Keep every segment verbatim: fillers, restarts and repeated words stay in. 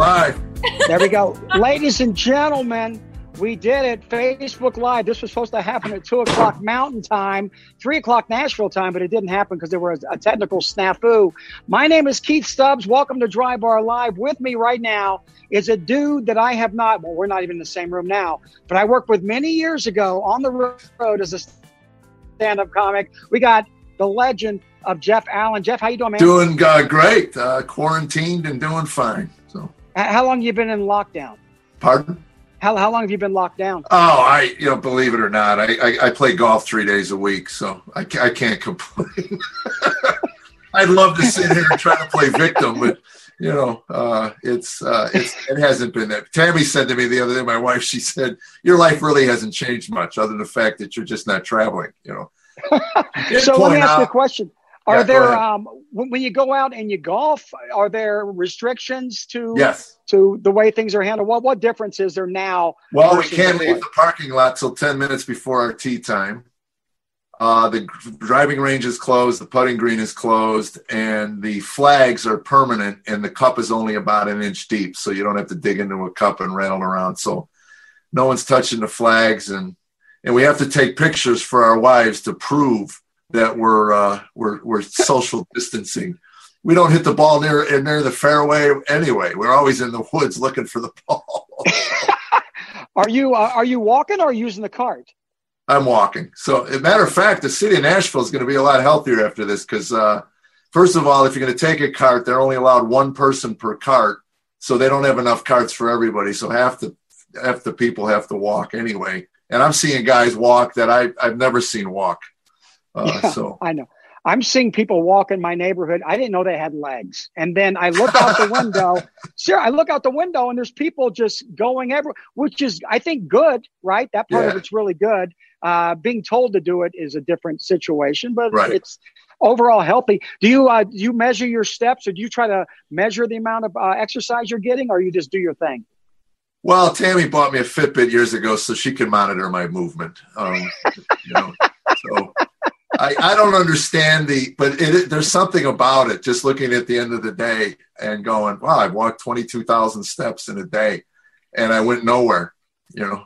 live. There we go. Ladies and gentlemen, we did it. Facebook Live. This was supposed to happen at two o'clock Mountain Time, three o'clock Nashville time, but it didn't happen because there was a technical snafu. My name is Keith Stubbs. Welcome to Dry Bar Live. With me right now is a dude that I have not, well, we're not even in the same room now, but I worked with many years ago on the road as a stand-up comic. We got the legend of Jeff Allen. Jeff, how you doing, man? Doing uh, great. Uh, quarantined and doing fine. So, how long have you been in lockdown? Pardon? How how long have you been locked down? Oh, I you know, believe it or not, I I, I play golf three days a week, so I, I can't complain. I'd love to sit here and try to play victim, but you know, uh, it's uh, it's it hasn't been that. Tammy said to me the other day, my wife, she said, "Your life really hasn't changed much, other than the fact that you're just not traveling." You know. So let me ask you a question. Are yeah, there um, when you go out and you golf? Are there restrictions to yes. to the way things are handled? What what difference is there now? Well, we can't leave the parking lot till ten minutes before our tee time. Uh, the driving range is closed. The putting green is closed, and the flags are permanent. And the cup is only about an inch deep, so you don't have to dig into a cup and rattle around. So no one's touching the flags, and and we have to take pictures for our wives to prove that we're uh, we're we're social distancing. We don't hit the ball near near the fairway anyway. We're always in the woods looking for the ball. Are you uh, are you walking or using the cart? I'm walking. So, as a matter of fact, the city of Nashville is going to be a lot healthier after this because, uh, first of all, if you're going to take a cart, they're only allowed one person per cart, so they don't have enough carts for everybody. So half the half the people have to walk anyway. And I'm seeing guys walk that I I've never seen walk. Uh, yeah, so. I know. I'm seeing people walk in my neighborhood. I didn't know they had legs. And then I look out the window. Sure, I look out the window and there's people just going everywhere, which is, I think, good, right? That part yeah. of it's really good. Uh, being told to do it is a different situation, but right. it's overall healthy. Do you uh, do you measure your steps, or do you try to measure the amount of uh, exercise you're getting, or you just do your thing? Well, Tammy bought me a Fitbit years ago so she can monitor my movement. Um, you know, so. I, I don't understand the, but it, it, there's something about it, just looking at the end of the day and going, wow, I've walked twenty-two thousand steps in a day and I went nowhere, you know.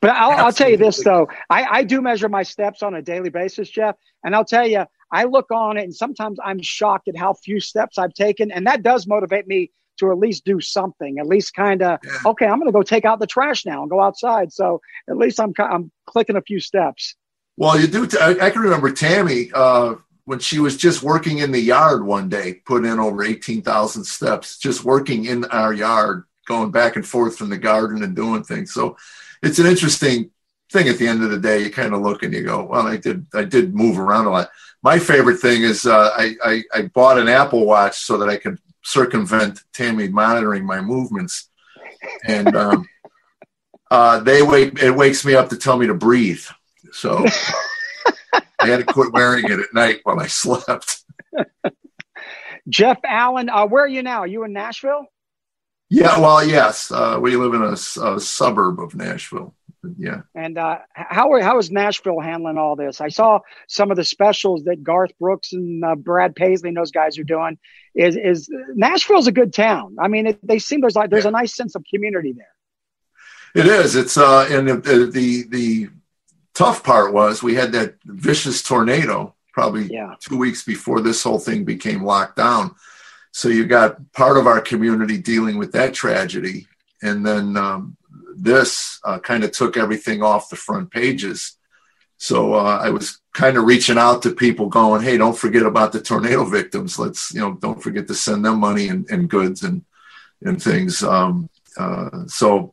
But I'll, I'll tell you this, though. I, I do measure my steps on a daily basis, Jeff. And I'll tell you, I look on it and sometimes I'm shocked at how few steps I've taken. And that does motivate me to at least do something, at least kind of, yeah. okay, I'm going to go take out the trash now and go outside. So at least I'm I'm clicking a few steps. Well, you do. T- I, I can remember Tammy uh, when she was just working in the yard one day, put in over eighteen thousand steps, just working in our yard, going back and forth from the garden and doing things. So it's an interesting thing. At the end of the day, you kind of look and you go, well, I did, I did move around a lot. My favorite thing is uh, I, I, I bought an Apple Watch so that I could circumvent Tammy monitoring my movements. And um, uh, they wake, it wakes me up to tell me to breathe. So uh, I had to quit wearing it at night while I slept. Jeff Allen, uh, where are you now? Are you in Nashville? Yeah, well, yes. Uh, we live in a, a suburb of Nashville. Yeah. And uh, how how is Nashville handling all this? I saw some of the specials that Garth Brooks and uh, Brad Paisley and those guys are doing. Is is Nashville's a good town. I mean, it, they seem there's like there's yeah. a nice sense of community there. It is. It's uh, and the the. the tough part was we had that vicious tornado probably yeah. two weeks before this whole thing became locked down. So you got part of our community dealing with that tragedy. And then um, this uh, kind of took everything off the front pages. So uh, I was kind of reaching out to people going, hey, don't forget about the tornado victims. Let's, you know, don't forget to send them money and, and goods and, and things. Um, uh, so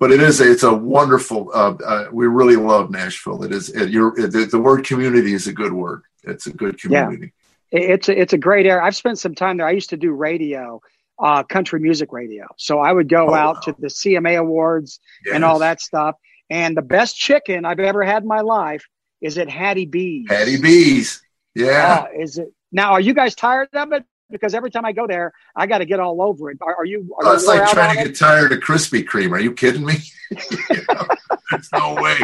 But it is, it's a wonderful, uh, uh, we really love Nashville. It is, it, you're, it, the word community is a good word. It's a good community. Yeah. It's, a, it's a great area. I've spent some time there. I used to do radio, uh, country music radio. So I would go oh, out wow. to the C M A Awards yes. and all that stuff. And the best chicken I've ever had in my life is at Hattie B's. Hattie B's. Yeah. Uh, is it, now, are you guys tired of it? Because every time I go there, I got to get all over it. Are, are you? Are oh, it's like trying to get it? tired of Krispy Kreme. Are you kidding me? You know, there's no way.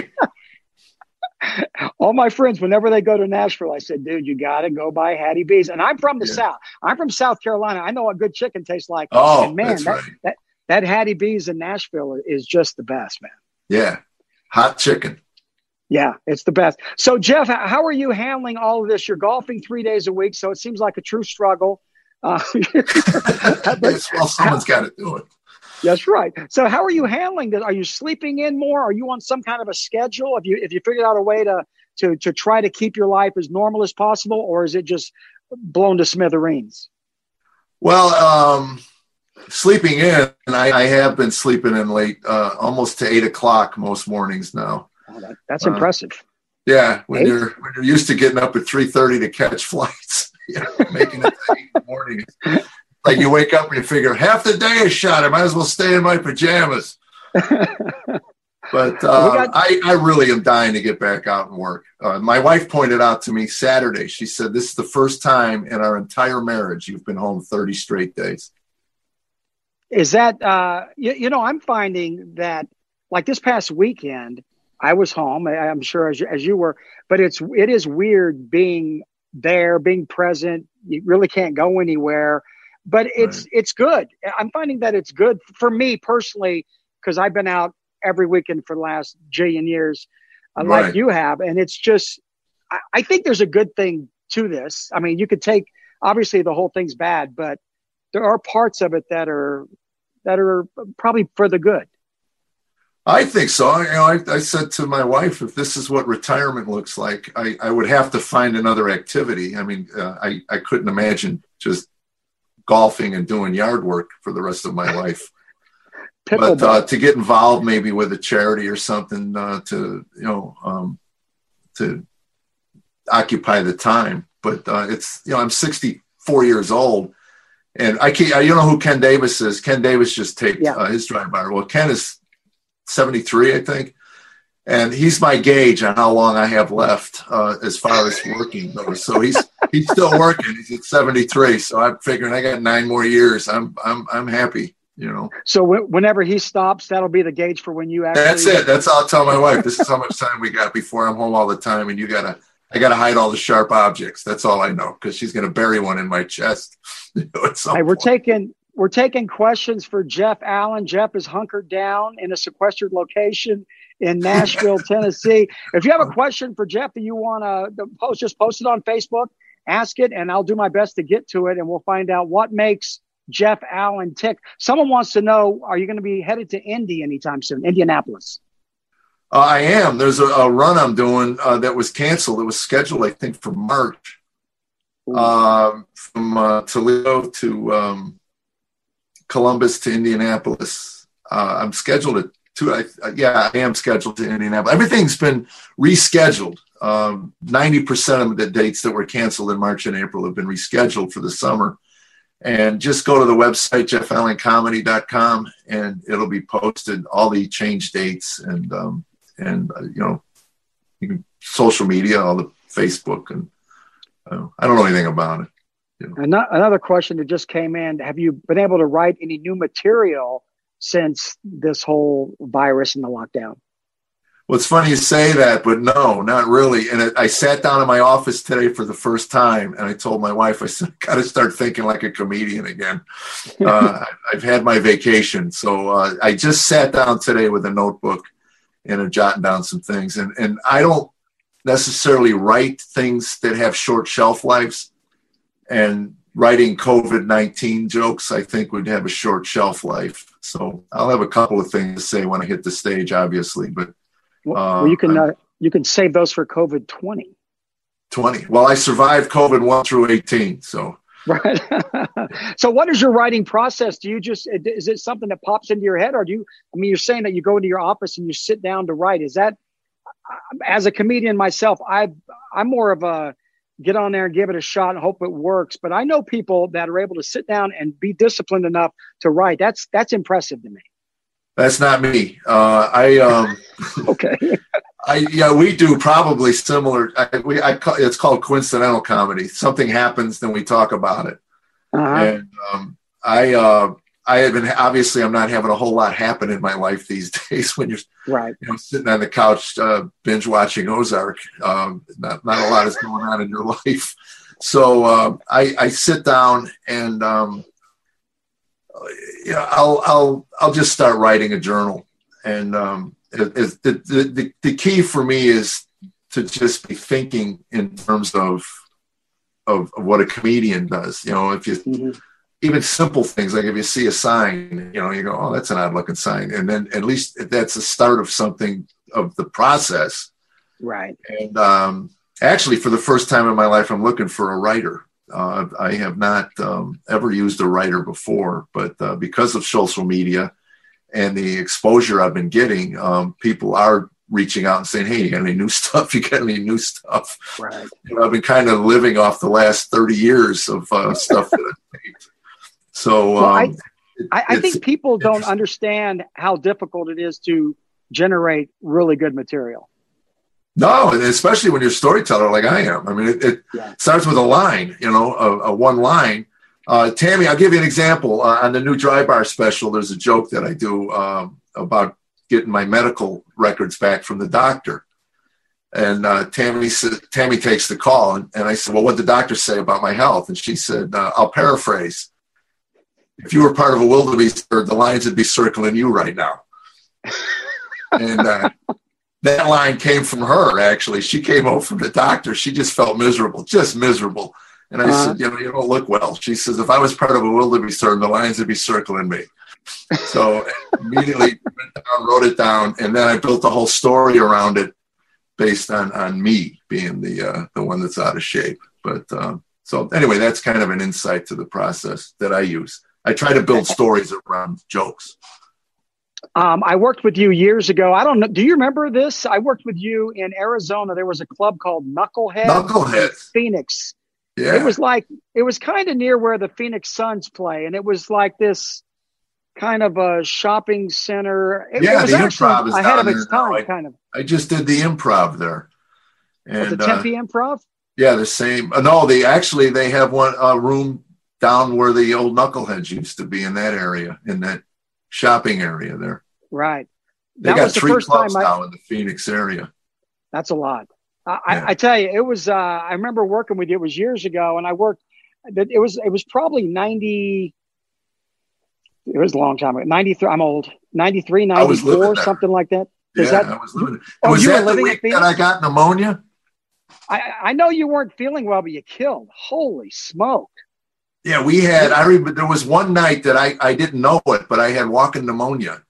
all my friends, whenever they go to Nashville, I said, dude, you got to go buy Hattie B's. And I'm from the yeah. South. I'm from South Carolina. I know what good chicken tastes like. Oh, and man, that's that, right. that, that Hattie B's in Nashville is just the best, man. Yeah. Hot chicken. Yeah, it's the best. So, Jeff, how are you handling all of this? You're golfing three days a week, so it seems like a true struggle. Uh, but, well, someone's got to do it. That's right. So how are you handling this? Are you sleeping in more? Are you on some kind of a schedule? Have you, if you figured out a way to, to, to try to keep your life as normal as possible, or is it just blown to smithereens? Well, um, sleeping in, and I, I have been sleeping in late, uh, almost to eight o'clock most mornings now. Oh, that, that's uh, impressive. Yeah. When eight? you're, when you're used to getting up at three thirty to catch flights, you know, making it to eight in the morning. Like you wake up and you figure half the day is shot. I might as well stay in my pajamas. But uh, got- I, I really am dying to get back out and work. Uh, my wife pointed out to me Saturday. She said, this is the first time in our entire marriage you've been home thirty straight days. Is that, uh, you, you know, I'm finding that like this past weekend, I was home. I, I'm sure as you, as you were, but it's, it is weird being there, being present. You really can't go anywhere. But it's right. it's good. I'm finding that it's good for me personally because I've been out every weekend for the last jillion years, uh, right. like you have. And it's just, I, I think there's a good thing to this. I mean, you could take, obviously the whole thing's bad, but there are parts of it that are that are probably for the good. I think so. You know, I, I said to my wife, if this is what retirement looks like, I, I would have to find another activity. I mean, uh, I, I couldn't imagine just golfing and doing yard work for the rest of my life, but uh, to get involved maybe with a charity or something uh, to, you know, um, to occupy the time. But uh, it's, you know, I'm sixty-four years old and I can't, I, you know who Ken Davis is? Ken Davis just taped yeah. uh, his Dry Bar. Well, Ken is seventy-three, I think. And he's my gauge on how long I have left uh, as far as working. So he's he's still working. He's at seventy-three. So I'm figuring I got nine more years. I'm I'm I'm happy, you know. So w- whenever he stops, that'll be the gauge for when you actually. That's it. That's how I'll tell my wife. This is how much time we got before I'm home all the time. And you gotta, I gotta hide all the sharp objects. That's all I know because she's gonna bury one in my chest. You know, at some hey, we're point. taking. We're taking questions for Jeff Allen. Jeff is hunkered down in a sequestered location in Nashville, Tennessee. If you have a question for Jeff that you want to post, just post it on Facebook, ask it, and I'll do my best to get to it, and we'll find out what makes Jeff Allen tick. Someone wants to know, are you going to be headed to Indy anytime soon, Indianapolis? Uh, I am. There's a, a run I'm doing uh, that was canceled. It was scheduled, I think, for March uh, from uh, Toledo to um, – Columbus to Indianapolis. Uh, I'm scheduled at two. I, uh, yeah, I am scheduled to Indianapolis. Everything's been rescheduled. Um, ninety percent of the dates that were canceled in March and April have been rescheduled for the summer. And just go to the website, Jeff Allen Comedy dot com, and it'll be posted, all the change dates and, um, and uh, you know, you can social media, all the Facebook. and uh, I don't know anything about it. Yeah. Another question that just came in. Have you been able to write any new material since this whole virus and the lockdown? Well, it's funny you say that, but no, not really. And I sat down in my office today for the first time and I told my wife, I said, I've got to start thinking like a comedian again. uh, I've had my vacation. So uh, I just sat down today with a notebook and I'm jotting down some things. And, and I don't necessarily write things that have short shelf lives. And writing COVID nineteen jokes, I think, would have a short shelf life. So I'll have a couple of things to say when I hit the stage, obviously. But well, um, you can uh, you can save those for COVID twenty. twenty. Well, I survived COVID one through eighteen. So right. So what is your writing process? Do you just is it something that pops into your head, or do you? I mean, you're saying that you go into your office and you sit down to write. Is that as a comedian myself? I I'm more of a get on there and give it a shot and hope it works. But I know people that are able to sit down and be disciplined enough to write. That's, that's impressive to me. That's not me. Uh, I, um, okay. I, yeah, we do probably similar. I, we, I call, it's called coincidental comedy. Something happens, then we talk about it. Uh-huh. And, um, I, uh, I had been, obviously I'm not having a whole lot happen in my life these days when you're right. you know, sitting on the couch, uh, binge watching Ozark. Um, not, not a lot is going on in your life. So um, I, I sit down and um, you know, I'll, I'll, I'll just start writing a journal. And um, it, it, the, the, the key for me is to just be thinking in terms of, of, of what a comedian does. You know, if you, mm-hmm. even simple things, like if you see a sign, you know, you go, oh, that's an odd looking sign. And then at least that's the start of something, of the process. Right. And um, actually for the first time in my life, I'm looking for a writer. Uh, I have not um, ever used a writer before, but uh, because of social media and the exposure I've been getting, um, people are reaching out and saying, hey, you got any new stuff? You got any new stuff? Right. You know, I've been kind of living off the last thirty years of uh, stuff that I've made. So well, um, I, I think people don't understand how difficult it is to generate really good material. No, and especially when you're a storyteller like I am. I mean, it, it yeah. starts with a line, you know, a, a one line. Uh, Tammy, I'll give you an example. Uh, on the new Dry Bar special, there's a joke that I do um, about getting my medical records back from the doctor. And uh, Tammy said, Tammy takes the call, and, and I said, well, what did the doctor say about my health? And she said, uh, I'll paraphrase. If you were part of a wildebeest, the lions would be circling you right now. And uh, that line came from her, actually. She came home from the doctor. She just felt miserable, just miserable. And I uh, said, you know, you don't look well. She says, if I was part of a wildebeest, the lions would be circling me. So immediately went down, wrote it down, and then I built the whole story around it based on, on me being the uh, the one that's out of shape. But um, so anyway, that's kind of an insight to the process that I use. I try to build stories around jokes. Um, I worked with you years ago. I don't know. Do you remember this? I worked with you in Arizona. There was a club called Knuckleheads. Knuckleheads. Phoenix. Yeah. It was like, it was kind of near where the Phoenix Suns play. And it was like this kind of a shopping center. It, yeah, it was the improv is ahead of its time, I, kind of. I just did the improv there. And, the Tempe uh, improv? Yeah, the same. Uh, no, they actually, they have one uh, room down where the old Knuckleheads used to be in that area, in that shopping area there. Right. They that got was the three first clubs time I, now in the Phoenix area. That's a lot. I, yeah. I, I tell you, it was, uh, I remember working with you. It was years ago, and I worked, it was, it was probably ninety, it was a long time ago, ninety-three, I'm old, ninety-three, ninety-four, something like that. Is yeah, that, I was living it. Oh, was you that were living the week at Phoenix? That I got pneumonia? I, I know you weren't feeling well, but you killed. Holy smoke. Yeah, we had, I remember there was one night that I, I didn't know it, but I had walking pneumonia.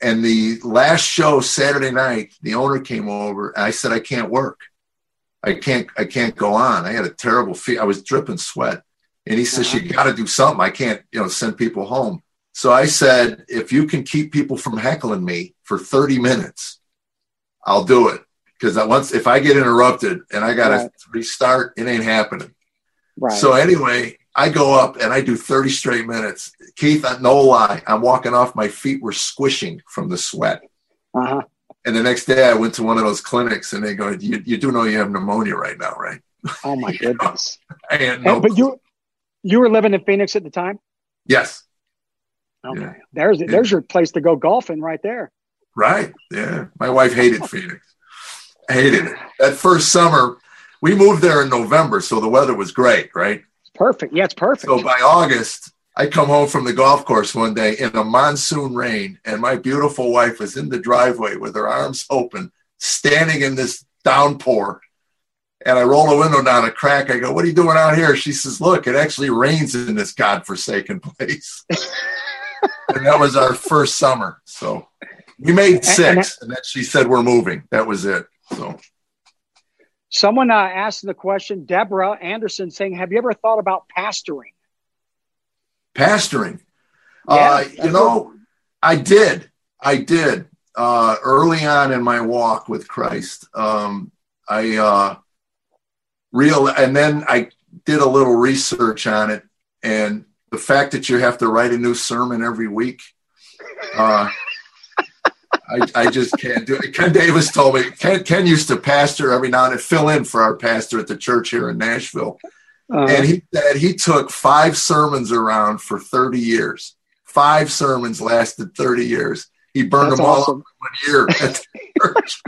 And the last show Saturday night, the owner came over and I said, I can't work. I can't, I can't go on. I had a terrible fever. I was dripping sweat. And he says, you got to do something. I can't, you know, send people home. So I said, if you can keep people from heckling me for thirty minutes, I'll do it. Because once, if I get interrupted and I got to right. restart, it ain't happening. Right. So anyway, I go up and I do thirty straight minutes. Keith, no lie, I'm walking off. My feet were squishing from the sweat. Uh-huh. And the next day I went to one of those clinics and they go, you, you do know you have pneumonia right now, right? Oh, my goodness. I had no hey, but you you were living in Phoenix at the time? Yes. Okay. Yeah. There's, there's yeah. your place to go golfing right there. Right. Yeah. My wife hated Phoenix. Hated it. That first summer, we moved there in November, so the weather was great, right? Perfect. Yeah, it's perfect. So by August, I come home from the golf course one day in a monsoon rain, and my beautiful wife was in the driveway with her arms open, standing in this downpour. And I roll the window down a crack. I go, what are you doing out here? She says, look, it actually rains in this godforsaken place. And that was our first summer. So we made six, and then she said, we're moving. That was it. So. Someone uh, asked the question, Deborah Anderson saying, have you ever thought about pastoring? Pastoring? Yeah, uh, you know, it. I did. I did. Uh, early on in my walk with Christ, um, I uh, real, and then I did a little research on it. And the fact that you have to write a new sermon every week, uh I, I just can't do it. Ken Davis told me, Ken, Ken used to pastor every now and then, fill in for our pastor at the church here in Nashville. Uh, and he said he took five sermons around for thirty years, five sermons lasted thirty years. He burned That's them all awesome. up in one year at the church.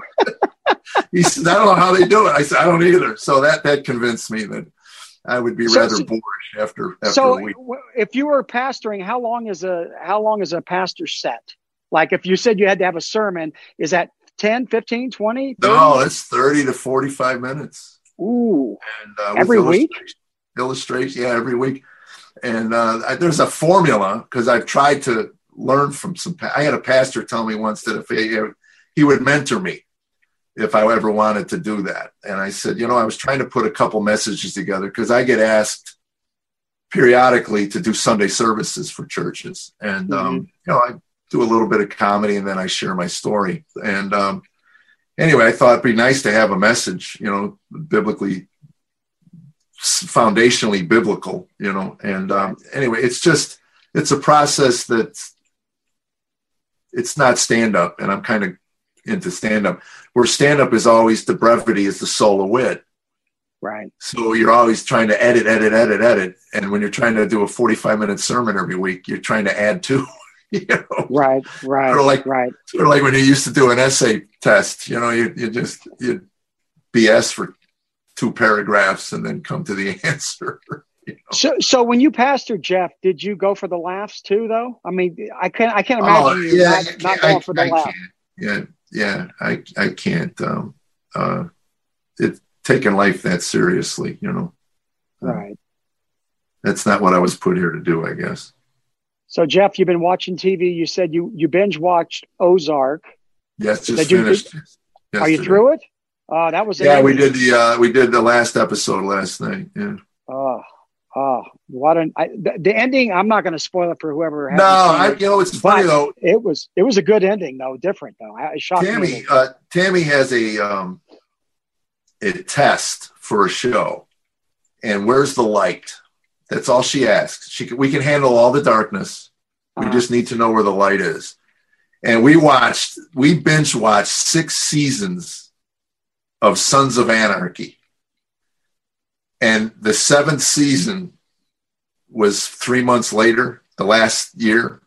He said, I don't know how they do it. I said, I don't either. So that that convinced me that I would be so, rather so, boorish after, after so a week. If you were pastoring, how long is a how long is a pastor set? Like if you said you had to have a sermon, is that ten, fifteen, twenty? No, it's thirty to forty-five minutes. Ooh. And, uh, every week? Illustration, yeah, every week. And uh, I, there's a formula because I've tried to learn from some. I had a pastor tell me once that if he, he would mentor me if I ever wanted to do that. And I said, you know, I was trying to put a couple messages together because I get asked periodically to do Sunday services for churches. And, mm-hmm. um, you know, I do a little bit of comedy and then I share my story. And um, anyway, I thought it'd be nice to have a message, you know, biblically, foundationally biblical, you know. And um, anyway, it's just, it's a process that's, it's not stand-up, and I'm kind of into stand-up, where stand-up is always, the brevity is the soul of wit. Right. So you're always trying to edit, edit, edit, edit. And when you're trying to do a forty-five minute sermon every week, you're trying to add to, you know. Right, right, sort of like, right. Sort of like when you used to do an essay test, you know, you, you just, you B S for two paragraphs and then come to the answer. You know? So, so when you pastored, Jeff, did you go for the laughs too, though? I mean, I can't, I can't imagine oh, you yeah, not, not going for the I laugh. Can't. Yeah, yeah, I, I can't. Um, uh, it's taking life that seriously, you know. Right. That's not what I was put here to do, I guess. So, Jeff, you've been watching T V. You said you you binge watched Ozark. Yes, just you, finished. Did, are you through it? Oh, that was yeah. We did the uh, we did the last episode last night. Yeah. Oh, oh, what an I, the, the ending! I'm not going to spoil it for whoever. No, I, it, you know, it's funny though. It was it was a good ending though. Different though. I shocked Tammy. Uh, Tammy has a um, a test for a show, and where's the light? That's all she asks. She we can handle all the darkness. We uh-huh. just need to know where the light is. And we watched. We binge watched six seasons of Sons of Anarchy. And the seventh season was three months later, the last year.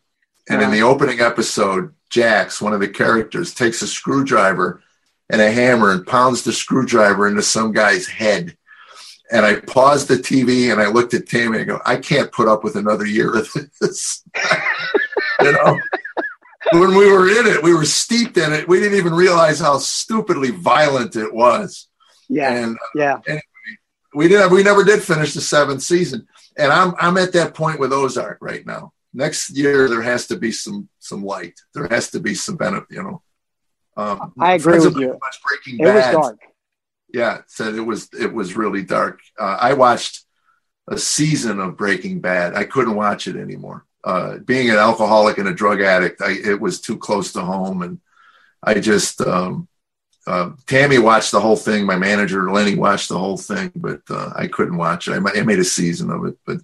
And wow. In the opening episode, Jax, one of the characters, takes a screwdriver and a hammer and pounds the screwdriver into some guy's head. And I paused the T V and I looked at Tammy and I go, I can't put up with another year of this. You know? When we were in it, we were steeped in it. We didn't even realize how stupidly violent it was. Yeah, and, yeah. Anyway, we didn't. We never did finish the seventh season, and I'm I'm at that point with Ozark right now. Next year, there has to be some some light. There has to be some benefit. You know, um, I agree with you. Breaking Bad. It was dark. Yeah, said it was it was really dark. Uh, I watched a season of Breaking Bad. I couldn't watch it anymore. Uh, being an alcoholic and a drug addict, I, it was too close to home. And I just, um, uh, Tammy watched the whole thing. My manager, Lenny, watched the whole thing, but uh, I couldn't watch it. I, I made a season of it. But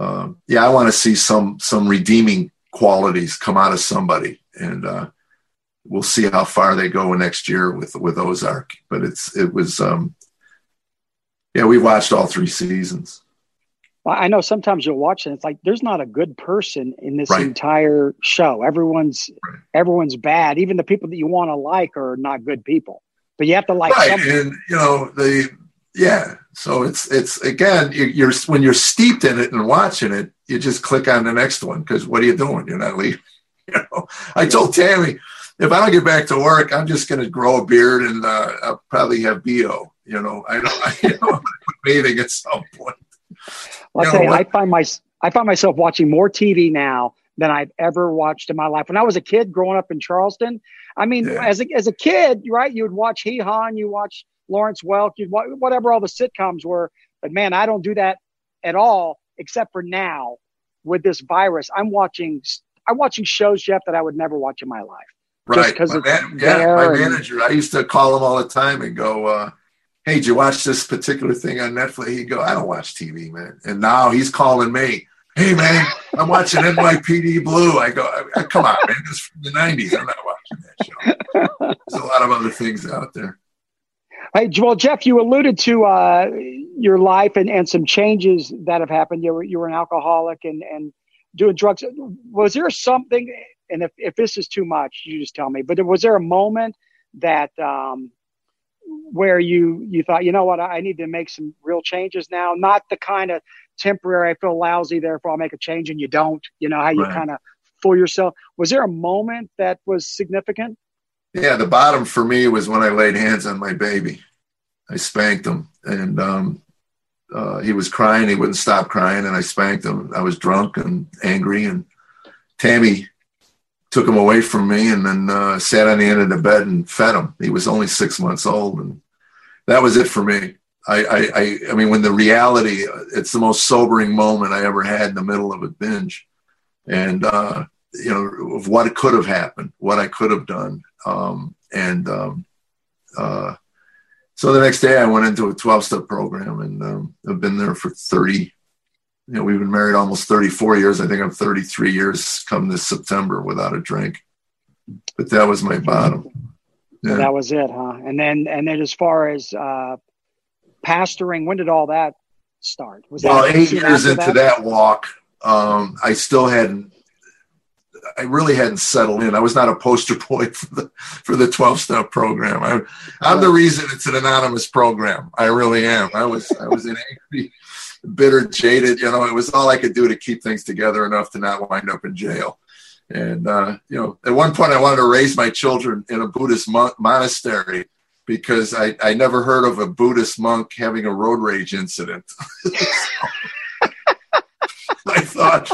um, yeah, I want to see some some redeeming qualities come out of somebody. And uh, we'll see how far they go next year with, with Ozark. But it's it was, um, yeah, we watched all three seasons. I know sometimes you'll watch it and it's like, there's not a good person in this right. entire show. Everyone's right. everyone's bad. Even the people that you want to like are not good people, but you have to like right. somebody. And you know, the, yeah. So it's, it's again, you're, when you're steeped in it and watching it, you just click on the next one. Cause what are you doing? You're not leaving. You know, I told Tammy, if I don't get back to work, I'm just going to grow a beard and uh, I'll probably have B O, you know, I don't, I, you know, I'm going to quit bathing at some point. Well, you know, I, tell you, I find my I find myself watching more T V now than I've ever watched in my life. When I was a kid growing up in Charleston, I mean, yeah. as a, as a kid, right? You would watch Hee Haw, you watch Lawrence Welk, you watch whatever all the sitcoms were. But man, I don't do that at all, except for now with this virus. I'm watching I'm watching shows, Jeff, that I would never watch in my life. Right? Just my man, yeah, my and, manager. I used to call him all the time and go. Uh, Hey, did you watch this particular thing on Netflix? He'd go, I don't watch T V, man. And now he's calling me. Hey, man, I'm watching N Y P D Blue. I go, come on, man. This is from the nineties. I'm not watching that show. There's a lot of other things out there. Hey, well, Jeff, you alluded to uh, your life and, and some changes that have happened. You were, you were an alcoholic and, and doing drugs. Was there something, and if, if this is too much, you just tell me, but was there a moment that um, where you, you thought, you know what, I need to make some real changes now? Not the kind of temporary, I feel lousy, therefore I'll make a change, and you don't, you know, how you right. kind of fool yourself. Was there a moment that was significant? Yeah, the bottom for me was when I laid hands on my baby. I spanked him, and um, uh, he was crying. He wouldn't stop crying, and I spanked him. I was drunk and angry, and Tammy took him away from me and then uh, sat on the end of the bed and fed him. He was only six months old, and that was it for me. I, I, I, I mean, when the reality, it's the most sobering moment I ever had in the middle of a binge, and uh, you know, of what could have happened, what I could have done. Um, and, um, uh, so the next day I went into a twelve step program, and, um, I've been there for thirty, you know, we've been married almost thirty-four years. I think I'm thirty-three years come this September without a drink, but that was my bottom. Yeah. That was it, huh? And then, and then as far as, uh, pastoring, when did all that start? Was well, that eight years into that? that walk, um, I still hadn't, I really hadn't settled in. I was not a poster boy for the for the twelve-step program. I, I'm the reason it's an anonymous program. I really am. I was I was an angry, bitter, jaded. You know, it was all I could do to keep things together enough to not wind up in jail. And uh, you know, at one point, I wanted to raise my children in a Buddhist mon- monastery because I I never heard of a Buddhist monk having a road rage incident. I thought,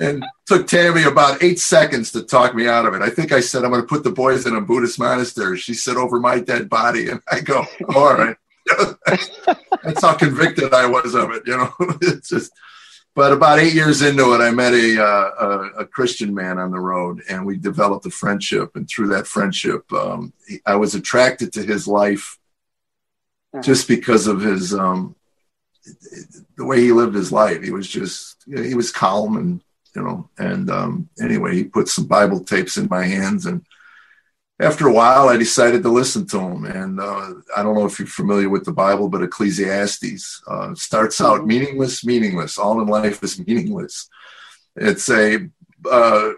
and took Tammy about eight seconds to talk me out of it. I think I said, I'm going to put the boys in a Buddhist monastery. She said, over my dead body. And I go, all right. That's how convicted I was of it. You know, it's just, but about eight years into it, I met a, uh, a, a Christian man on the road, and we developed a friendship. And through that friendship, um, he, I was attracted to his life just because of his, um, the way he lived his life. He was just, you know, he was calm, and, you know, and um, anyway, he put some Bible tapes in my hands, and after a while I decided to listen to him. And uh, I don't know if you're familiar with the Bible, but Ecclesiastes uh, starts out meaningless, meaningless. All in life is meaningless. It's a, uh,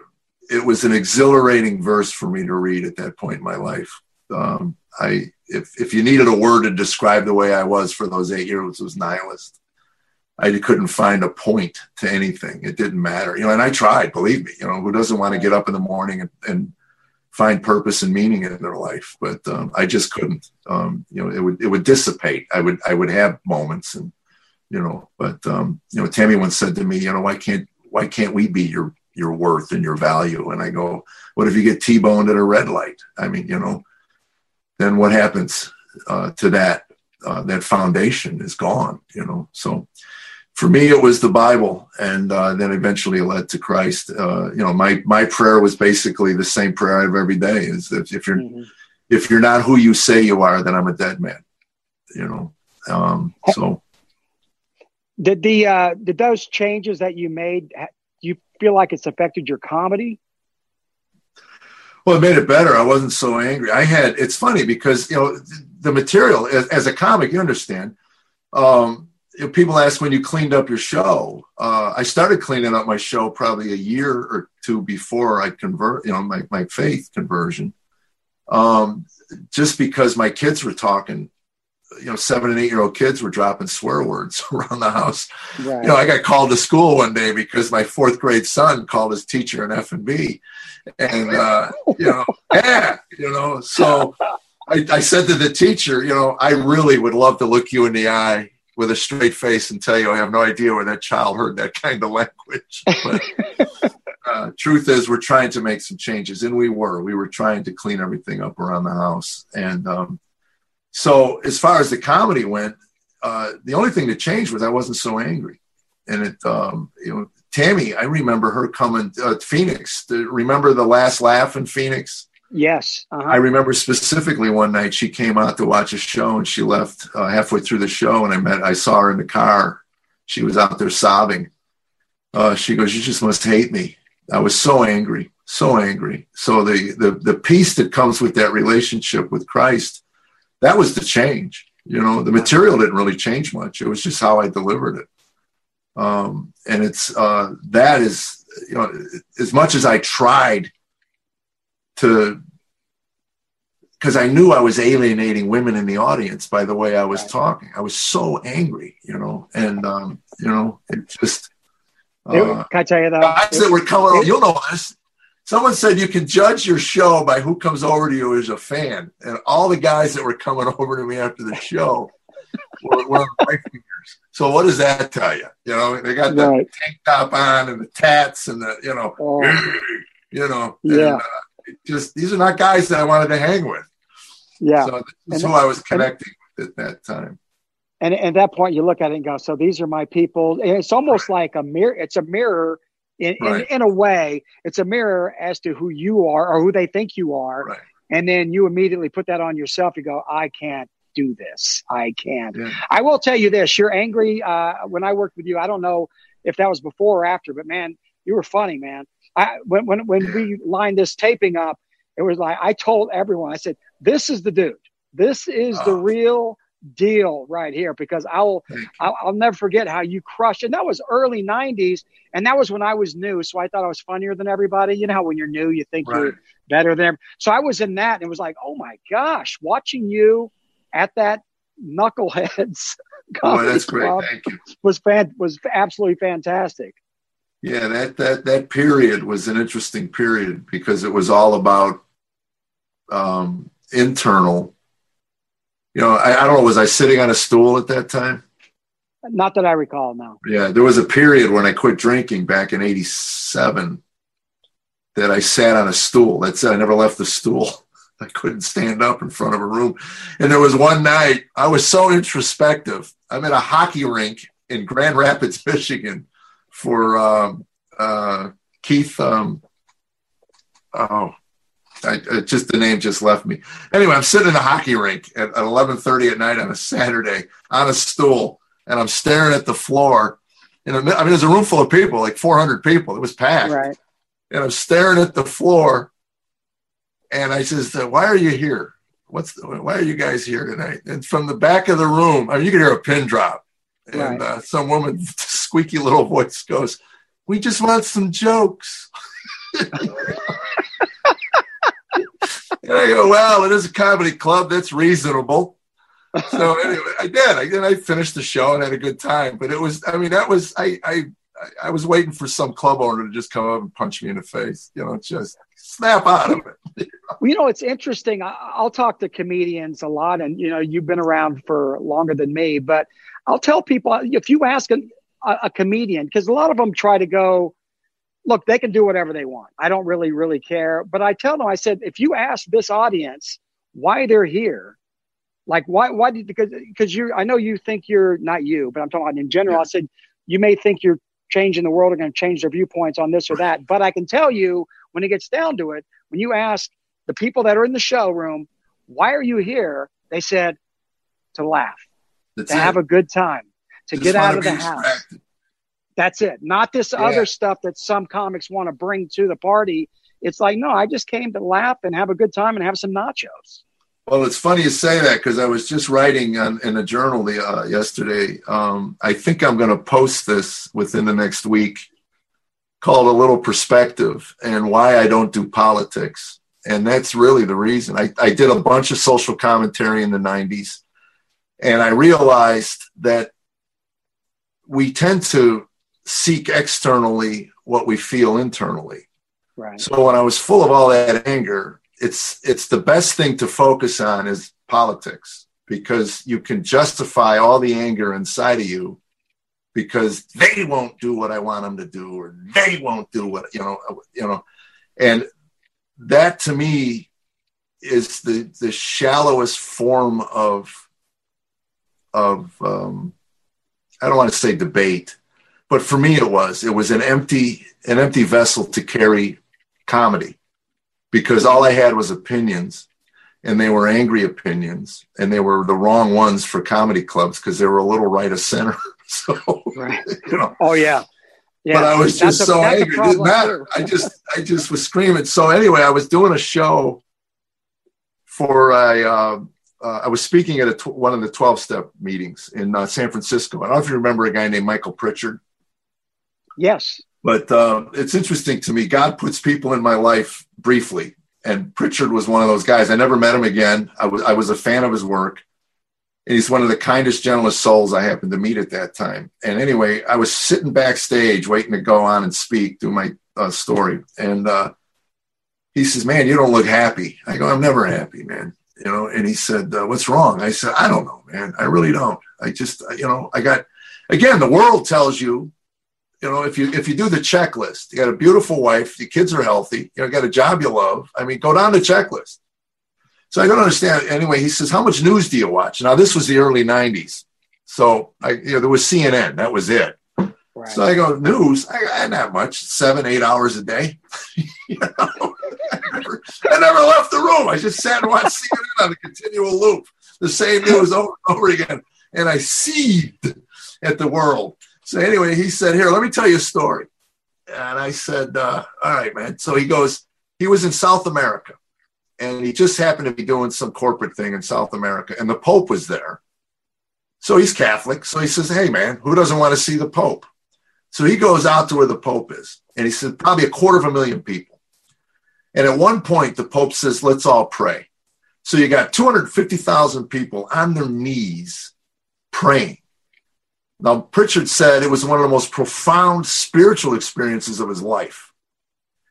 it was an exhilarating verse for me to read at that point in my life. Um, I, If if you needed a word to describe the way I was for those eight years, it was nihilist. I couldn't find a point to anything. It didn't matter. You know, and I tried, believe me, you know, who doesn't want to get up in the morning and, and find purpose and meaning in their life? But um, I just couldn't. Um, you know, it would it would dissipate. I would I would have moments, and you know, but um, you know, Tammy once said to me, you know, why can't why can't we be your your worth and your value? And I go, what if you get T-boned at a red light? I mean, you know. Then what happens uh, to that? Uh, that foundation is gone, you know. So for me, it was the Bible, and uh, then eventually led to Christ. Uh, you know, my my prayer was basically the same prayer I have every day: is that if you're mm-hmm. if you're not who you say you are, then I'm a dead man. You know. Um, so did the uh, did those changes that you made? Do you feel like it's affected your comedy? Well, it made it better. I wasn't so angry. I had, it's funny because, you know, the material as, as a comic, you understand, um, you know, people ask when you cleaned up your show. Uh, I started cleaning up my show probably a year or two before I convert, you know, my, my faith conversion. Um, just because my kids were talking, you know, seven and eight year old kids were dropping swear words around the house. Right. You know, I got called to school one day because my fourth grade son called his teacher an F and B. And, uh, you know, yeah, you know, so I, I said to the teacher, you know, I really would love to look you in the eye with a straight face and tell you, I have no idea where that child heard that kind of language. But uh, truth is, we're trying to make some changes. And we were, we were trying to clean everything up around the house. And, um, so as far as the comedy went, uh, the only thing that changed was I wasn't so angry. And it, um, you know, Tammy, I remember her coming uh, to Phoenix. To remember the last laugh in Phoenix? Yes. Uh-huh. I remember specifically one night she came out to watch a show, and she left uh, halfway through the show. And I met, I saw her in the car. She was out there sobbing. Uh, she goes, "You just must hate me." I was so angry, so angry. So the the the peace that comes with that relationship with Christ. That was the change. You know, the material didn't really change much. It was just how I delivered it. Um, and it's, uh, that is, you know, as much as I tried to, because I knew I was alienating women in the audience by the way I was talking. I was so angry, you know, and, um, you know, it just, uh, guys that were coming over, you'll know this. Someone said you can judge your show by who comes over to you as a fan. And all the guys that were coming over to me after the show were, were my fingers. So what does that tell you? You know, they got the right. tank top on and the tats and the, you know, oh. you know, yeah. and, uh, just, these are not guys that I wanted to hang with. Yeah. So that's and, who I was connecting and, with at that time. And, and at that point you look at it and go, so these are my people. And it's almost right. like a mirror. It's a mirror. In, right. in, in a way, it's a mirror as to who you are or who they think you are. Right. And then you immediately put that on yourself. You go, I can't do this. I can't. Yeah. I will tell you this. You're angry. Uh, when I worked with you, I don't know if that was before or after, but man, you were funny, man. I, when when, when yeah. we lined this taping up, it was like I told everyone, I said, this is the dude. This is oh. the real deal right here, because I'll, I'll I'll never forget how you crushed. And that was early nineties, and that was when I was new, so I thought I was funnier than everybody. You know how when you're new you think right. you're better than everybody. So I was in that, and it was like, oh my gosh, watching you at that Knuckleheads Comedy oh, that's great. Club Thank you. was fan was absolutely fantastic. Yeah, that that that period was an interesting period because it was all about um internal. You know, I, I don't know, was I sitting on a stool at that time? Not that I recall, no. Yeah, there was a period when I quit drinking back in eighty-seven that I sat on a stool. That's it, I never left the stool. I couldn't stand up in front of a room. And there was one night, I was so introspective. I'm at a hockey rink in Grand Rapids, Michigan for um, uh, Keith, um, oh, I, I just the name just left me. Anyway, I'm sitting in a hockey rink at, at eleven thirty at night on a Saturday on a stool, and I'm staring at the floor. And I'm, I mean, there's a room full of people, like four hundred people. It was packed. Right. And I'm staring at the floor, and I says, "Why are you here? What's the, why are you guys here tonight?" And from the back of the room, I mean, you could hear a pin drop, and right. uh, some woman's squeaky little voice goes, "We just want some jokes." And I go, well, it is a comedy club. That's reasonable. So anyway, I did. I did. I finished the show and had a good time. But it was, I mean, that was, I I, I was waiting for some club owner to just come up and punch me in the face. You know, just snap out of it. Well, you know, it's interesting. I, I'll talk to comedians a lot. And, you know, you've been around for longer than me. But I'll tell people, if you ask a, a comedian, because a lot of them try to go, look, they can do whatever they want. I don't really, really care. But I tell them, I said, if you ask this audience why they're here, like why, why did, because, because you, I know you think you're not you, but I'm talking about in general, yeah. I said, you may think you're changing the world or going to change their viewpoints on this or that. But I can tell you when it gets down to it, when you ask the people that are in the showroom, why are you here? They said to laugh, That's to it. have a good time, to Just get out of the distracted. house. That's it. Not this yeah. other stuff that some comics want to bring to the party. It's like, no, I just came to laugh and have a good time and have some nachos. Well, it's funny you say that because I was just writing on, in a journal the, uh, yesterday. Um, I think I'm going to post this within the next week called A Little Perspective and Why I Don't Do Politics. And that's really the reason. I, I did a bunch of social commentary in the nineties, and I realized that we tend to seek externally what we feel internally. Right. So when I was full of all that anger, it's it's the best thing to focus on is politics, because you can justify all the anger inside of you because they won't do what I want them to do, or they won't do what, you know, you know, and that to me is the the shallowest form of of um, I don't want to say debate. But for me, it was, it was an empty, an empty vessel to carry comedy, because all I had was opinions, and they were angry opinions, and they were the wrong ones for comedy clubs because they were a little right of center. So, right. you know, oh yeah. yeah. But I was that's just a, so angry. It didn't matter. I just, I just was screaming. So anyway, I was doing a show for a, uh, Uh, I was speaking at a tw- one of the twelve-step meetings in uh, San Francisco. I don't know if you remember a guy named Michael Pritchard. Yes. But uh, it's interesting to me. God puts people in my life briefly. And Pritchard was one of those guys. I never met him again. I was I was a fan of his work. And he's one of the kindest, gentlest souls I happened to meet at that time. And anyway, I was sitting backstage waiting to go on and speak, do my uh, story. And uh, he says, man, you don't look happy. I go, I'm never happy, man. You know, and he said, uh, what's wrong? I said, I don't know, man. I really don't. I just, you know, I got, again, the world tells you, you know, if you if you do the checklist, you got a beautiful wife, your kids are healthy, you know, got a job you love. I mean, go down the checklist. So I don't understand. Anyway, he says, how much news do you watch? Now, this was the early nineties. So, I, you know, there was C N N. That was it. Right. So I go, news? I, I not much. Seven, eight hours a day. You know? I, never, I never left the room. I just sat and watched C N N on a continual loop. The same news over and over again. And I seethed at the world. So anyway, he said, here, let me tell you a story. And I said, uh, all right, man. So he goes, he was in South America. And he just happened to be doing some corporate thing in South America. And the Pope was there. So he's Catholic. So he says, hey, man, who doesn't want to see the Pope? So he goes out to where the Pope is. And he said, probably a quarter of a million people. And at one point, the Pope says, let's all pray. So you got two hundred fifty thousand people on their knees praying. Now, Pritchard said it was one of the most profound spiritual experiences of his life.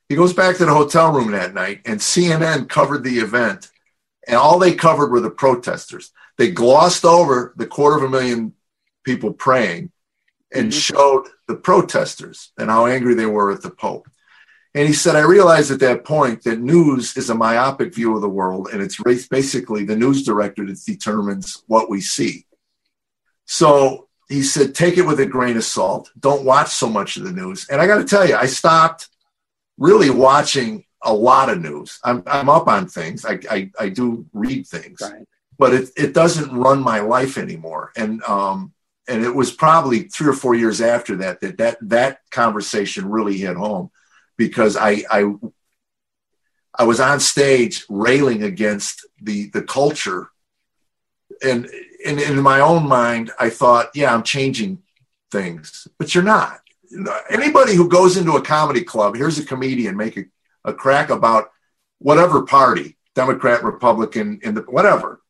He goes back to the hotel room that night, and C N N covered the event, and all they covered were the protesters. They glossed over the quarter of a million people praying and mm-hmm. showed the protesters and how angry they were at the Pope. And he said, I realized at that point that news is a myopic view of the world, and it's basically the news director that determines what we see. So he said, take it with a grain of salt. Don't watch so much of the news. And I got to tell you, I stopped really watching a lot of news. I'm I'm up on things. I I, I do read things, right. But it, it doesn't run my life anymore. And um and it was probably three or four years after that that that, that conversation really hit home, because I I I was on stage railing against the the culture, and in in my own mind I thought, yeah, I'm changing things, but you're not. Anybody who goes into a comedy club, here's a comedian, make a, a crack about whatever party, Democrat, Republican, in the, whatever,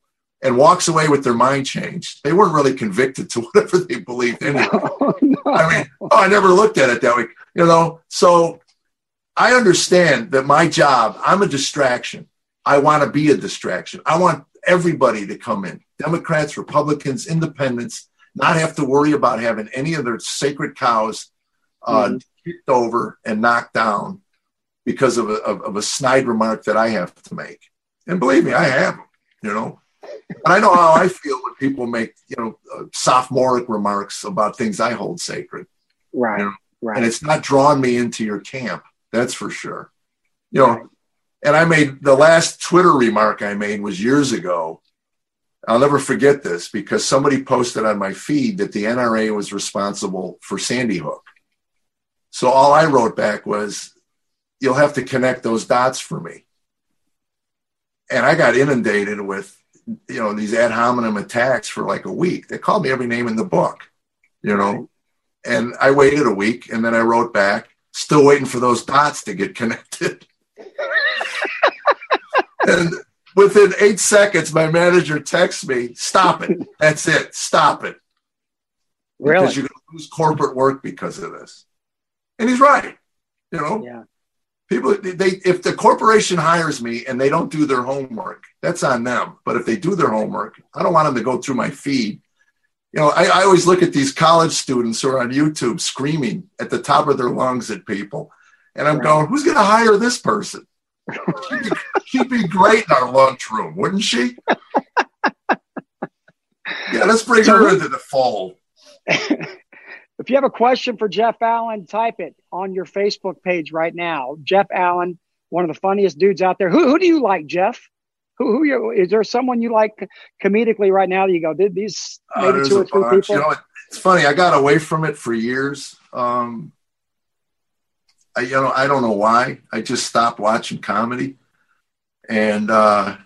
and walks away with their mind changed. They weren't really convicted to whatever they believed in. Oh, no. I mean, oh, I never looked at it that way. You know, so I understand that my job, I'm a distraction. I want to be a distraction. I want everybody to come in, Democrats, Republicans, independents, not have to worry about having any of their sacred cows Uh, mm-hmm. kicked over and knocked down because of a, of, of a snide remark that I have to make. And believe me, I have them, you know. And I know how I feel when people make, you know, uh, sophomoric remarks about things I hold sacred. Right, you know? Right. And it's not drawing me into your camp, that's for sure. You know, right. And I made, the last Twitter remark I made was years ago. I'll never forget this, because somebody posted on my feed that the N R A was responsible for Sandy Hook. So all I wrote back was, you'll have to connect those dots for me. And I got inundated with, you know, these ad hominem attacks for like a week. They called me every name in the book, you know. And I waited a week, and then I wrote back, still waiting for those dots to get connected. And within eight seconds, my manager texts me, stop it. That's it. Stop it. Really? Because you're going to lose corporate work because of this. And he's right, you know. Yeah. People, they if the corporation hires me and they don't do their homework, that's on them. But if they do their homework, I don't want them to go through my feed. You know, I, I always look at these college students who are on YouTube screaming at the top of their lungs at people, and I'm right. going, "Who's going to hire this person? she'd, be, she'd be great in our lunchroom, wouldn't she? Yeah, let's bring her into the fold." If you have a question for Jeff Allen, type it on your Facebook page right now. Jeff Allen, one of the funniest dudes out there. Who who do you like, Jeff? Who who you, is there someone you like comedically right now that you go, these maybe uh, two or three people? You know, it's funny. I got away from it for years. Um, I, you know, I don't know why. I just stopped watching comedy. And uh,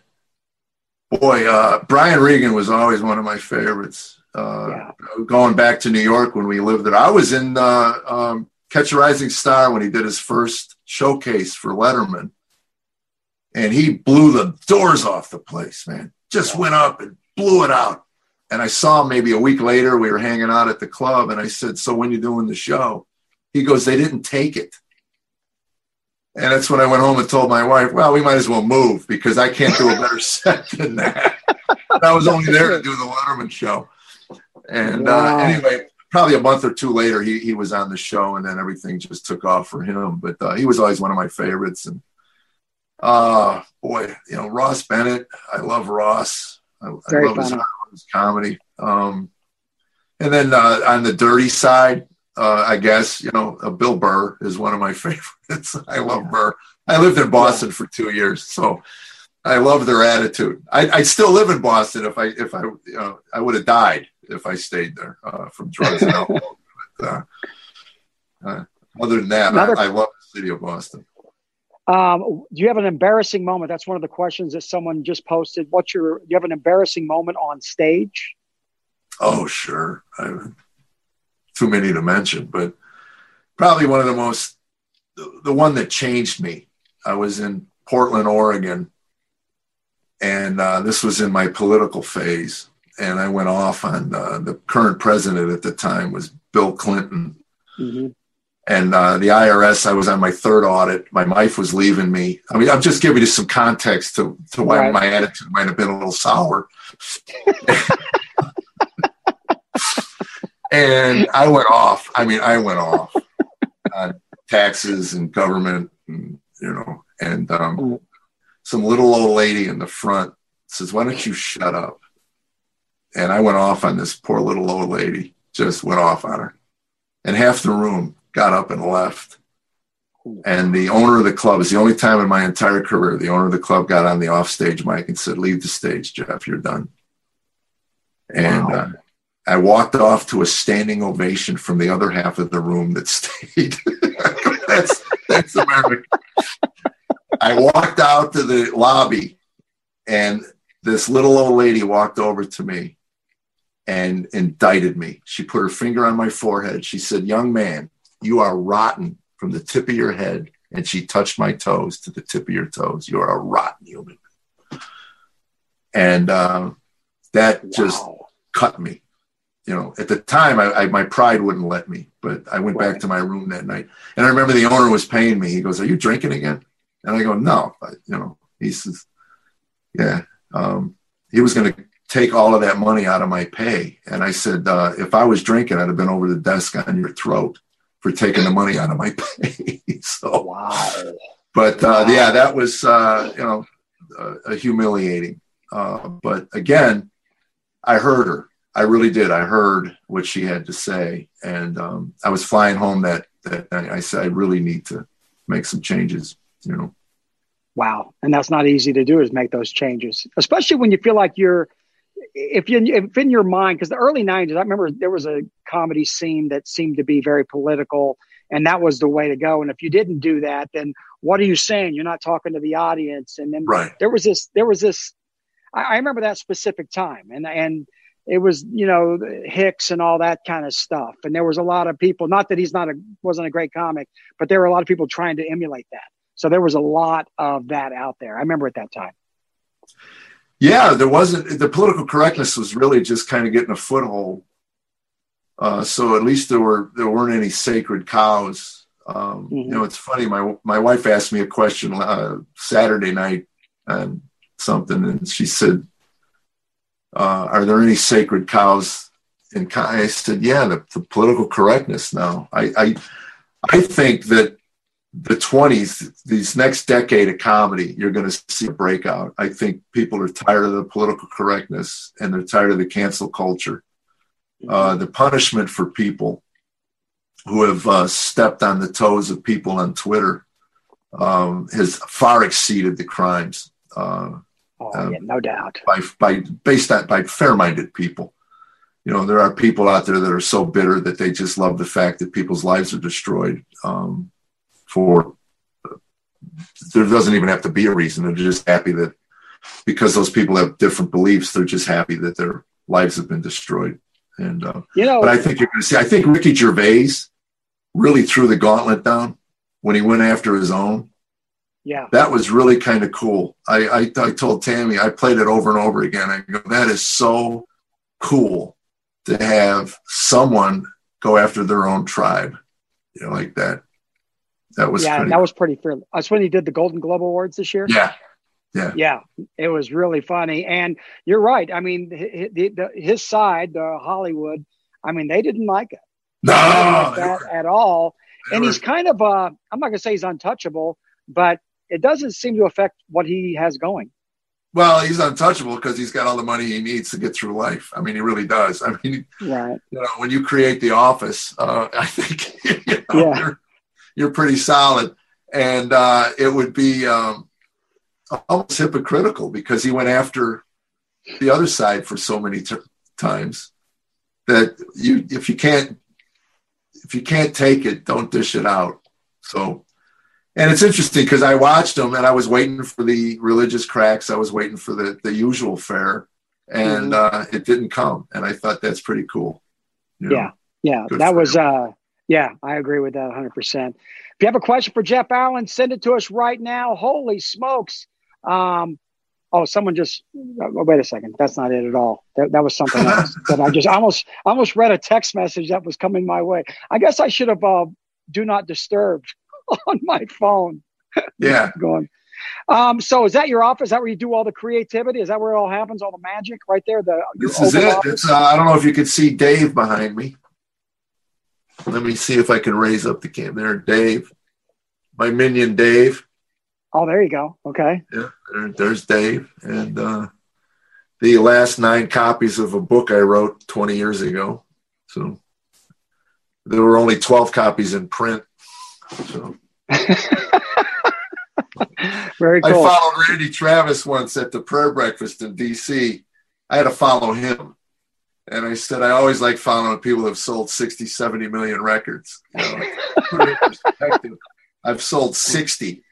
boy, uh, Brian Regan was always one of my favorites. Uh, yeah. Going back to New York when we lived there, I was in uh, um, Catch a Rising Star when he did his first showcase for Letterman. And he blew the doors off the place, man. Just went up and blew it out. And I saw him maybe a week later. We were hanging out at the club. And I said, so when you doing the show? He goes, they didn't take it. And that's when I went home and told my wife, well, we might as well move because I can't do a better set than that. I was only there to do the Letterman show. And wow. uh, anyway, probably a month or two later, he he was on the show, and then everything just took off for him. But uh, he was always one of my favorites. And uh, boy, you know, Ross Bennett, I love Ross. I, I love his, his comedy. Um, and then uh, on the dirty side, Uh, I guess, you know, uh, Bill Burr is one of my favorites. I love yeah. Burr. I lived in Boston yeah. for two years, so I love their attitude. I, I'd still live in Boston if I, if I, you know, I would have died if I stayed there uh, from drugs and alcohol. But, uh, uh, other than that, Another, I, I love the city of Boston. Um, do you have an embarrassing moment? That's one of the questions that someone just posted. What's your? Do you have an embarrassing moment on stage? Oh, sure. I Too many to mention, but probably one of the most, the, the one that changed me. I was in Portland, Oregon, and uh, this was in my political phase. And I went off on uh, the current president at the time was Bill Clinton. Mm-hmm. And uh, the I R S, I was on my third audit. My wife was leaving me. I mean, I'm just giving you some context to, to why right. my attitude might have been a little sour. And I went off. I mean, I went off on taxes and government, and, you know, and um, some little old lady in the front says, why don't you shut up? And I went off on this poor little old lady, just went off on her. And half the room got up and left. And the owner of the club, is the only time in my entire career, the owner of the club got on the offstage mic and said, leave the stage, Jeff, you're done. And wow. uh, I walked off to a standing ovation from the other half of the room that stayed. that's that's America. I walked out to the lobby, and this little old lady walked over to me and indicted me. She put her finger on my forehead. She said, young man, you are rotten from the tip of your head. And she touched my toes to the tip of your toes. You are a rotten human. And um, that wow. just cut me. You know, at the time, I, I, my pride wouldn't let me, but I went right. back to my room that night. And I remember the owner was paying me. He goes, are you drinking again? And I go, no. I, you know, he says, yeah. Um, he was going to take all of that money out of my pay. And I said, uh, if I was drinking, I'd have been over the desk on your throat for taking the money out of my pay. so, wow. But, uh, wow. yeah, that was, uh, you know, uh, humiliating. Uh, but, again, I heard her. I really did. I heard what she had to say, and um, I was flying home that, that night. I said, I really need to make some changes, you know. Wow. And that's not easy to do, is make those changes, especially when you feel like you're, if you if in your mind, because the early nineties, I remember there was a comedy scene that seemed to be very political, and that was the way to go. And if you didn't do that, then what are you saying? You're not talking to the audience. And then right. there was this, there was this, I, I remember that specific time, and and it was, you know, Hicks and all that kind of stuff. And there was a lot of people, not that he's not a, wasn't a great comic, but there were a lot of people trying to emulate that. So there was a lot of that out there. I remember at that time. Yeah, there wasn't, the political correctness was really just kind of getting a foothold. Uh, so at least there were, there weren't any sacred cows. Um, mm-hmm. You know, it's funny. My, my wife asked me a question uh, Saturday night on something, and she said, Uh, are there any sacred cows? And I said, yeah, the, the political correctness now. I, I I think that the twenties, these next decade of comedy, you're going to see a breakout. I think people are tired of the political correctness, and they're tired of the cancel culture. Uh, the punishment for people who have uh, stepped on the toes of people on Twitter um, has far exceeded the crimes. Uh Oh, yeah, no doubt. Uh, by, by based on by fair-minded people, you know, there are people out there that are so bitter that they just love the fact that people's lives are destroyed. Um, for uh, there doesn't even have to be a reason. They're just happy that because those people have different beliefs, they're just happy that their lives have been destroyed. And uh, you know, but I think you're going to see. I think Ricky Gervais really threw the gauntlet down when he went after his own. Yeah. That was really kind of cool. I, I, I told Tammy, I played it over and over again. I go, that is so cool to have someone go after their own tribe. You know, like that. That was yeah, pretty, that was pretty fair. That's when he did the Golden Globe Awards this year. Yeah. Yeah. Yeah. It was really funny. And you're right. I mean, his, his side, uh, Hollywood, I mean, they didn't like it. No, like that were, at all. And were, he's kind of, uh, I'm not going to say he's untouchable, but it doesn't seem to affect what he has going. Well, he's untouchable because he's got all the money he needs to get through life. I mean, he really does. I mean, right. You know, when you create The Office, uh, I think you know, yeah. you're, you're pretty solid. And uh, it would be um, almost hypocritical because he went after the other side for so many t- times that you, if you can't, if you can't take it, don't dish it out. So, and it's interesting because I watched him and I was waiting for the religious cracks. I was waiting for the, the usual fare, and mm-hmm. uh, it didn't come. And I thought that's pretty cool. You know, yeah. Yeah. That was, uh, yeah, I agree with that one hundred percent. If you have a question for Jeff Allen, send it to us right now. Holy smokes. Um, Oh, someone just, oh, wait a second. That's not it at all. That, that was something else that I just almost, almost read a text message that was coming my way. I guess I should have uh, do not disturb on my phone. Yeah. Going. Um, so is that your office? Is that where you do all the creativity? Is that where it all happens? All the magic right there? The, this is it. It's, uh, I don't know if you can see Dave behind me. Let me see if I can raise up the cam there. Dave, my minion, Dave. Oh, there you go. Okay. Yeah, there's Dave. And uh, the last nine copies of a book I wrote twenty years ago. So there were only twelve copies in print. So very cool. I followed Randy Travis once at the prayer breakfast in D C. I had to follow him. And I said, I always like following people who have sold sixty, seventy million records. You know, put it in perspective, I've sold sixty.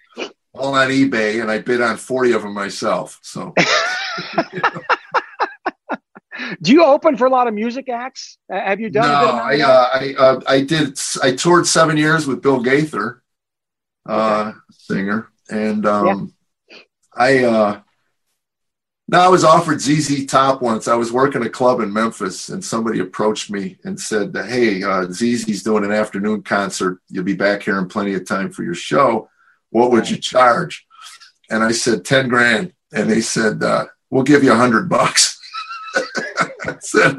All on eBay, and I bid on forty of them myself. So, you know. Do you open for a lot of music acts? Uh, have you done? No, a bit I, uh, I, uh, I did. I toured seven years with Bill Gaither, uh, okay. singer, and um, yeah. I. Uh, no, I was offered Z Z Top once. I was working a club in Memphis, and somebody approached me and said, "Hey, uh, Z Z's doing an afternoon concert. You'll be back here in plenty of time for your show. What would you charge?" And I said, ten grand. And they said, uh, we'll give you a hundred bucks. I said,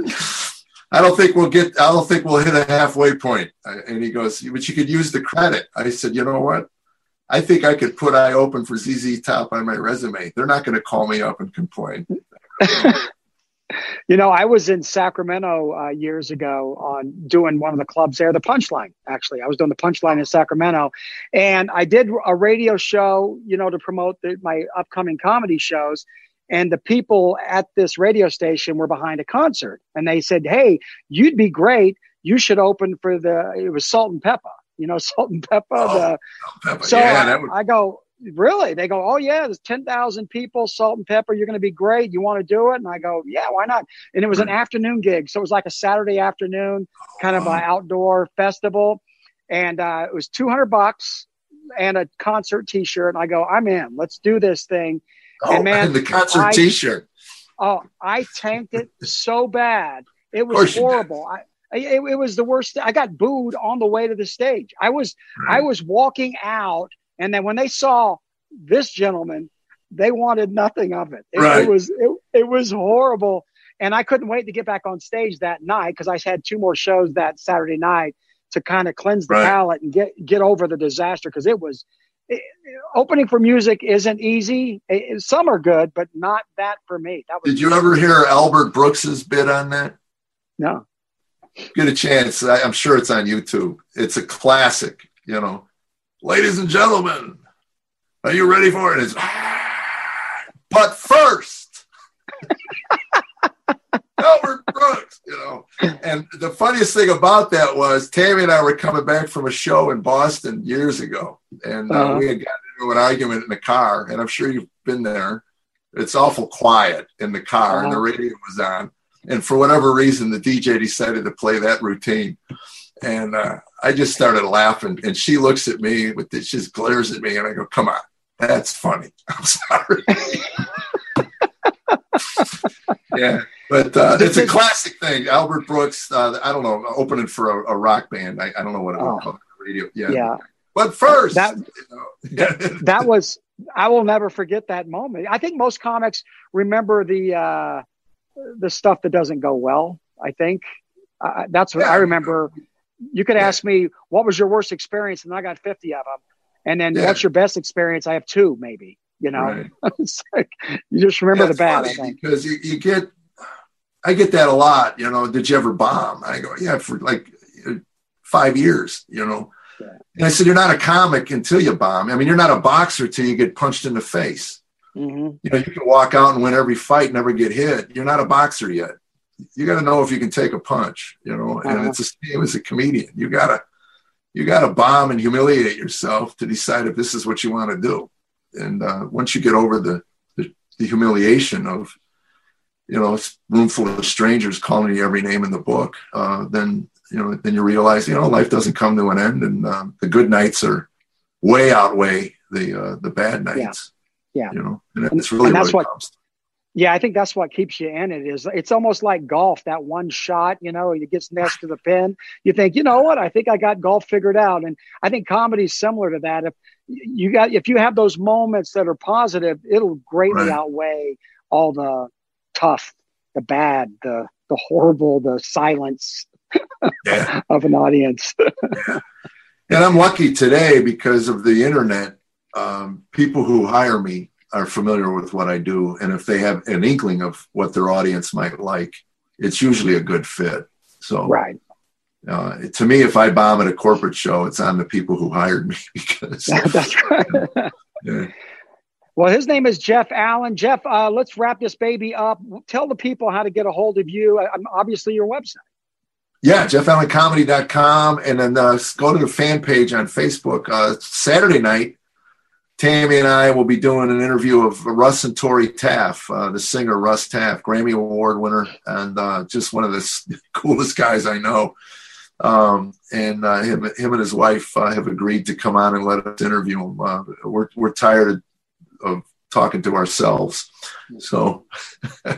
I don't think we'll get, I don't think we'll hit a halfway point. And he goes, but you could use the credit. I said, you know what? I think I could put I open for Z Z Top on my resume. They're not going to call me up and complain. You know, I was in Sacramento uh, years ago on doing one of the clubs there, the Punchline, actually. I was doing the Punchline in Sacramento, and I did a radio show, you know, to promote the, my upcoming comedy shows. And the people at this radio station were behind a concert, and they said, hey, you'd be great. You should open for the, it was Salt-N-Pepa, you know, Salt-N-Pepa. Oh, the, so yeah, I, would- I go, really? They go, oh yeah, there's ten thousand people, Salt-N-Pepa, you're going to be great. You want to do it? And I go, yeah, why not? And it was an afternoon gig. So it was like a Saturday afternoon, kind of an outdoor festival. And uh, it was two hundred bucks and a concert t-shirt. And I go, I'm in, let's do this thing. Oh, and man, and the concert I, t-shirt. Oh, I tanked it so bad. It was horrible. I, it, it was the worst. I got booed on the way to the stage. I was, right. I was walking out. And then when they saw this gentleman, they wanted nothing of it. It, right. it was it, it was horrible. And I couldn't wait to get back on stage that night because I had two more shows that Saturday night to kind of cleanse the right. palate and get, get over the disaster because it was it, – opening for music isn't easy. It, some are good, but not that for me. That was Did you ever hear Albert Brooks's bit on that? No. Get a chance. I, I'm sure it's on YouTube. It's a classic, you know. Ladies and gentlemen, are you ready for it? It's, but first, Albert Brooks, you know. And the funniest thing about that was Tammy and I were coming back from a show in Boston years ago, and uh, uh-huh. we had gotten into an argument in the car, and I'm sure you've been there. It's awful quiet in the car, uh-huh. and the radio was on. And for whatever reason, the D J decided to play that routine. And uh, I just started laughing. And she looks at me with this, she just glares at me. And I go, come on, that's funny. I'm sorry. Yeah. But uh, it's a classic thing. Albert Brooks, uh, I don't know, opening for a, a rock band. I, I don't know what it was oh, called. Radio. Yeah. yeah. But first. That, you know. that, that was, I will never forget that moment. I think most comics remember the uh, the stuff that doesn't go well, I think. Uh, that's what yeah. I remember. You could yeah. ask me, what was your worst experience? And I got fifty of them. And then yeah. what's your best experience? I have two, maybe. You know, right. It's like, you just remember yeah, the bad. I think. Because you, you get, I get that a lot. You know, did you ever bomb? I go, yeah, for like five years. You know, yeah. and I said, you're not a comic until you bomb. I mean, you're not a boxer till you get punched in the face. Mm-hmm. You know, you can walk out and win every fight, never get hit. You're not a boxer yet. You got to know if you can take a punch. You know, uh-huh. and it's the same as a comedian. You gotta, you gotta bomb and humiliate yourself to decide if this is what you want to do. And uh, once you get over the, the, the humiliation of, you know, a room full of strangers calling you every name in the book, uh, then, you know, then you realize, you know, life doesn't come to an end. And uh, the good nights are way outweigh the uh, the bad nights. Yeah. yeah. You know, and that's really and that's what it comes to. Yeah, I think that's what keeps you in it. Is it's almost like golf, that one shot, you know, it gets next to the pin. You think, you know what, I think I got golf figured out. And I think comedy's similar to that. If you got, if you have those moments that are positive, it'll greatly right. outweigh all the tough, the bad, the the horrible, the silence yeah. of an audience. yeah. And I'm lucky today because of the internet. Um, people who hire me are familiar with what I do. And if they have an inkling of what their audience might like, it's usually a good fit. So, right. Uh, to me, if I bomb at a corporate show, it's on the people who hired me. Because that's right. yeah. Well, his name is Jeff Allen. Jeff, uh, let's wrap this baby up. Tell the people how to get a hold of you. Uh, obviously, your website. Yeah, Jeff Allen Comedy dot com. And then uh, go to the fan page on Facebook. Uh, Saturday night, Tammy and I will be doing an interview of Russ and Tori Taff, uh, the singer Russ Taff, Grammy Award winner, and uh, just one of the coolest guys I know. Um, and uh, him, him and his wife uh, have agreed to come on and let us interview him. Uh, we're we're tired of, of talking to ourselves. So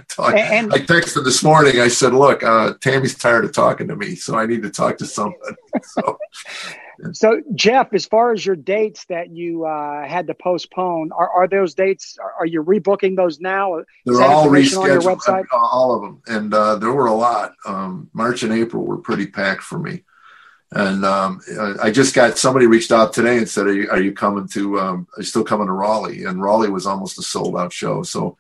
talk, and, I texted this morning. I said, look, uh, Tammy's tired of talking to me, so I need to talk to somebody. So, so Jeff, as far as your dates that you uh, had to postpone, are, are those dates, are, are you rebooking those now? They're all rescheduled on your website? All of them. And uh, there were a lot. Um, March and April were pretty packed for me. And um, I just got, somebody reached out today and said, are you, are you coming to, um, are you still coming to Raleigh? And Raleigh was almost a sold out show. So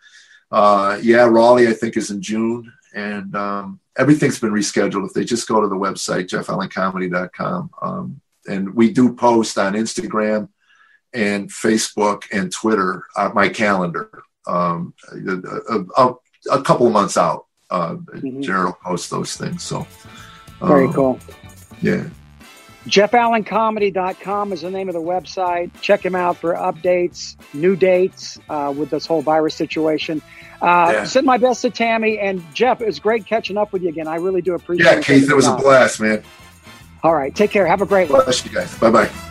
uh, yeah, Raleigh, I think, is in June. And um, everything's been rescheduled. If they just go to the website, Jeff Allen Comedy dot com. Um, and we do post on Instagram and Facebook and Twitter on my calendar um, a, a, a couple of months out. Uh, mm-hmm. Jared will post those things. So um, very cool. Yeah. Jeff Allen Comedy dot com is the name of the website. Check him out for updates, new dates uh, with this whole virus situation. Uh, yeah. Send my best to Tammy. And Jeff, it's great catching up with you again. I really do appreciate it. Yeah, Keith, it was a blast, man. All right. Take care. Have a great one. Bless you guys. Bye-bye.